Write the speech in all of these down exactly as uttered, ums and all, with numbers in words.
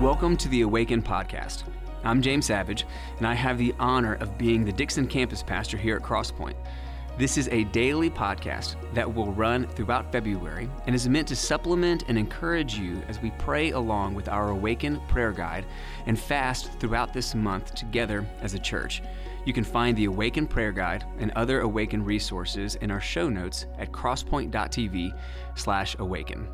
Welcome to the Awaken podcast. I'm James Savage, and I have the honor of being the Dixon campus pastor here at Crosspoint. This is a daily podcast that will run throughout February and is meant to supplement and encourage you as we pray along with our Awaken prayer guide and fast throughout this month together as a church. You can find the Awaken prayer guide and other Awaken resources in our show notes at crosspoint dot t v slash awaken.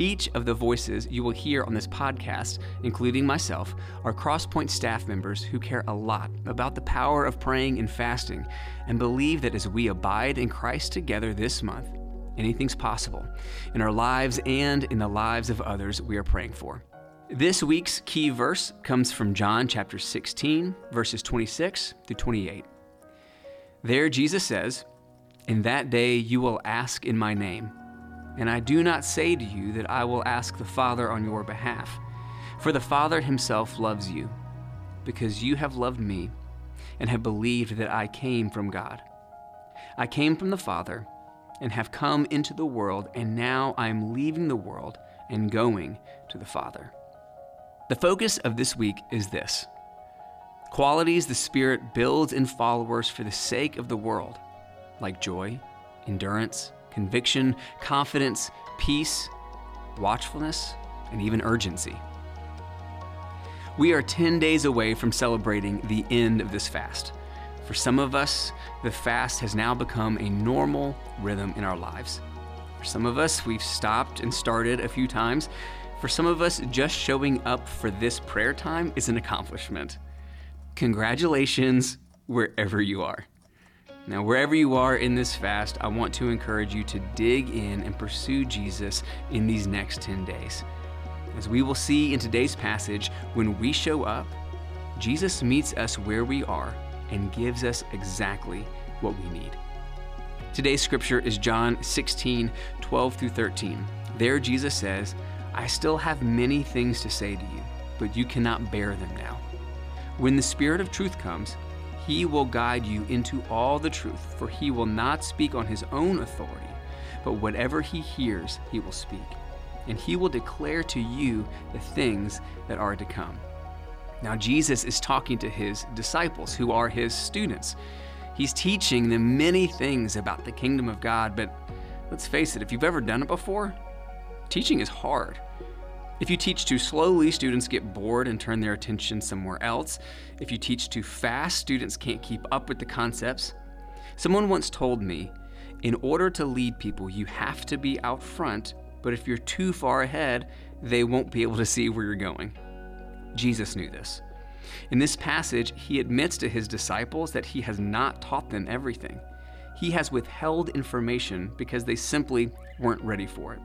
Each of the voices you will hear on this podcast, including myself, are Crosspoint staff members who care a lot about the power of praying and fasting and believe that as we abide in Christ together this month, anything's possible in our lives and in the lives of others we are praying for. This week's key verse comes from John chapter sixteen, verses twenty-six through twenty-eight. There Jesus says, "In that day you will ask in my name. And I do not say to you that I will ask the Father on your behalf, for the Father himself loves you, because you have loved me and have believed that I came from God. I came from the Father and have come into the world, and now I am leaving the world and going to the Father." The focus of this week is this: qualities the Spirit builds in followers for the sake of the world, like joy, endurance, conviction, confidence, peace, watchfulness, and even urgency. We are ten days away from celebrating the end of this fast. For some of us, the fast has now become a normal rhythm in our lives. For some of us, we've stopped and started a few times. For some of us, just showing up for this prayer time is an accomplishment. Congratulations, wherever you are. Now, wherever you are in this fast, I want to encourage you to dig in and pursue Jesus in these next ten days. As we will see in today's passage, when we show up, Jesus meets us where we are and gives us exactly what we need. Today's scripture is John sixteen, twelve through thirteen. There Jesus says, "I still have many things to say to you, but you cannot bear them now. When the Spirit of truth comes, He will guide you into all the truth, for he will not speak on his own authority, but whatever he hears, he will speak. And he will declare to you the things that are to come." Now, Jesus is talking to his disciples, who are his students. He's teaching them many things about the kingdom of God, but let's face it, if you've ever done it before, teaching is hard. If you teach too slowly, students get bored and turn their attention somewhere else. If you teach too fast, students can't keep up with the concepts. Someone once told me, in order to lead people, you have to be out front, but if you're too far ahead, they won't be able to see where you're going. Jesus knew this. In this passage, he admits to his disciples that he has not taught them everything. He has withheld information because they simply weren't ready for it.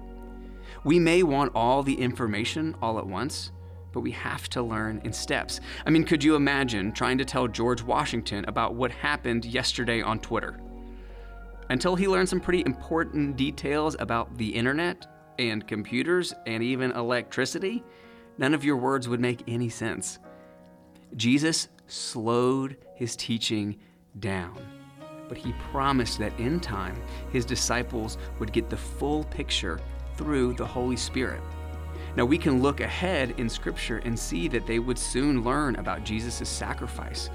We may want all the information all at once, but we have to learn in steps. I mean, could you imagine trying to tell George Washington about what happened yesterday on Twitter? Until he learned some pretty important details about the internet and computers and even electricity, none of your words would make any sense. Jesus slowed his teaching down, but he promised that in time, his disciples would get the full picture through the Holy Spirit. Now, we can look ahead in Scripture and see that they would soon learn about Jesus' sacrifice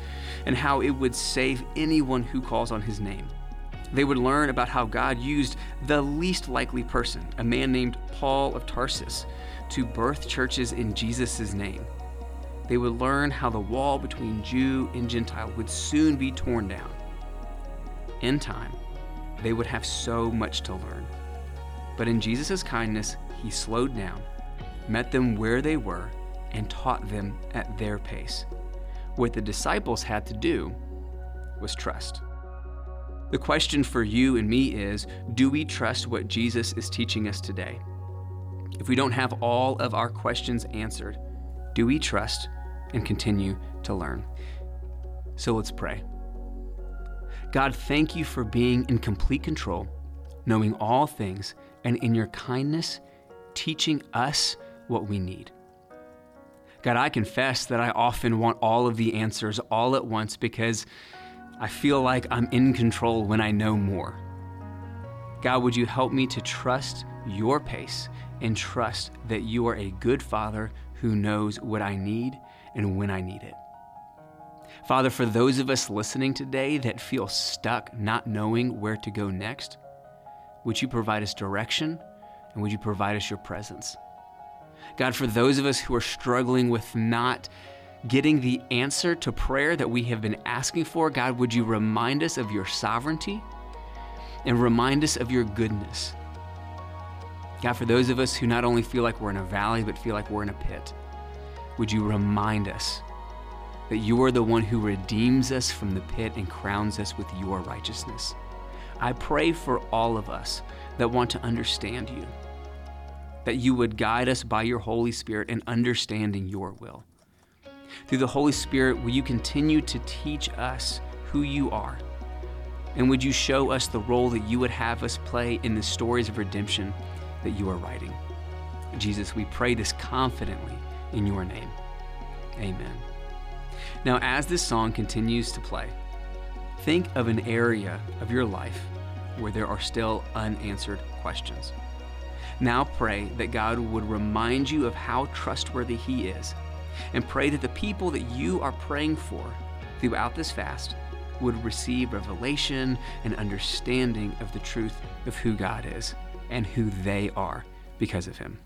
and how it would save anyone who calls on his name. They would learn about how God used the least likely person, a man named Paul of Tarsus, to birth churches in Jesus' name. They would learn how the wall between Jew and Gentile would soon be torn down. In time, they would have so much to learn. But in Jesus' kindness, he slowed down, met them where they were, and taught them at their pace. What the disciples had to do was trust. The question for you and me is, do we trust what Jesus is teaching us today? If we don't have all of our questions answered, do we trust and continue to learn? So let's pray. God, thank you for being in complete control, knowing all things, and in your kindness, teaching us what we need. God, I confess that I often want all of the answers all at once because I feel like I'm in control when I know more. God, would you help me to trust your pace and trust that you are a good Father who knows what I need and when I need it. Father, for those of us listening today that feel stuck, not knowing where to go next, would you provide us direction, and would you provide us your presence? God, for those of us who are struggling with not getting the answer to prayer that we have been asking for, God, would you remind us of your sovereignty and remind us of your goodness? God, for those of us who not only feel like we're in a valley, but feel like we're in a pit, would you remind us that you are the one who redeems us from the pit and crowns us with your righteousness? I pray for all of us that want to understand you, that you would guide us by your Holy Spirit in understanding your will. Through the Holy Spirit, will you continue to teach us who you are? And would you show us the role that you would have us play in the stories of redemption that you are writing? Jesus, we pray this confidently in your name. Amen. Now, as this song continues to play, think of an area of your life where there are still unanswered questions. Now pray that God would remind you of how trustworthy he is, and pray that the people that you are praying for throughout this fast would receive revelation and understanding of the truth of who God is and who they are because of him.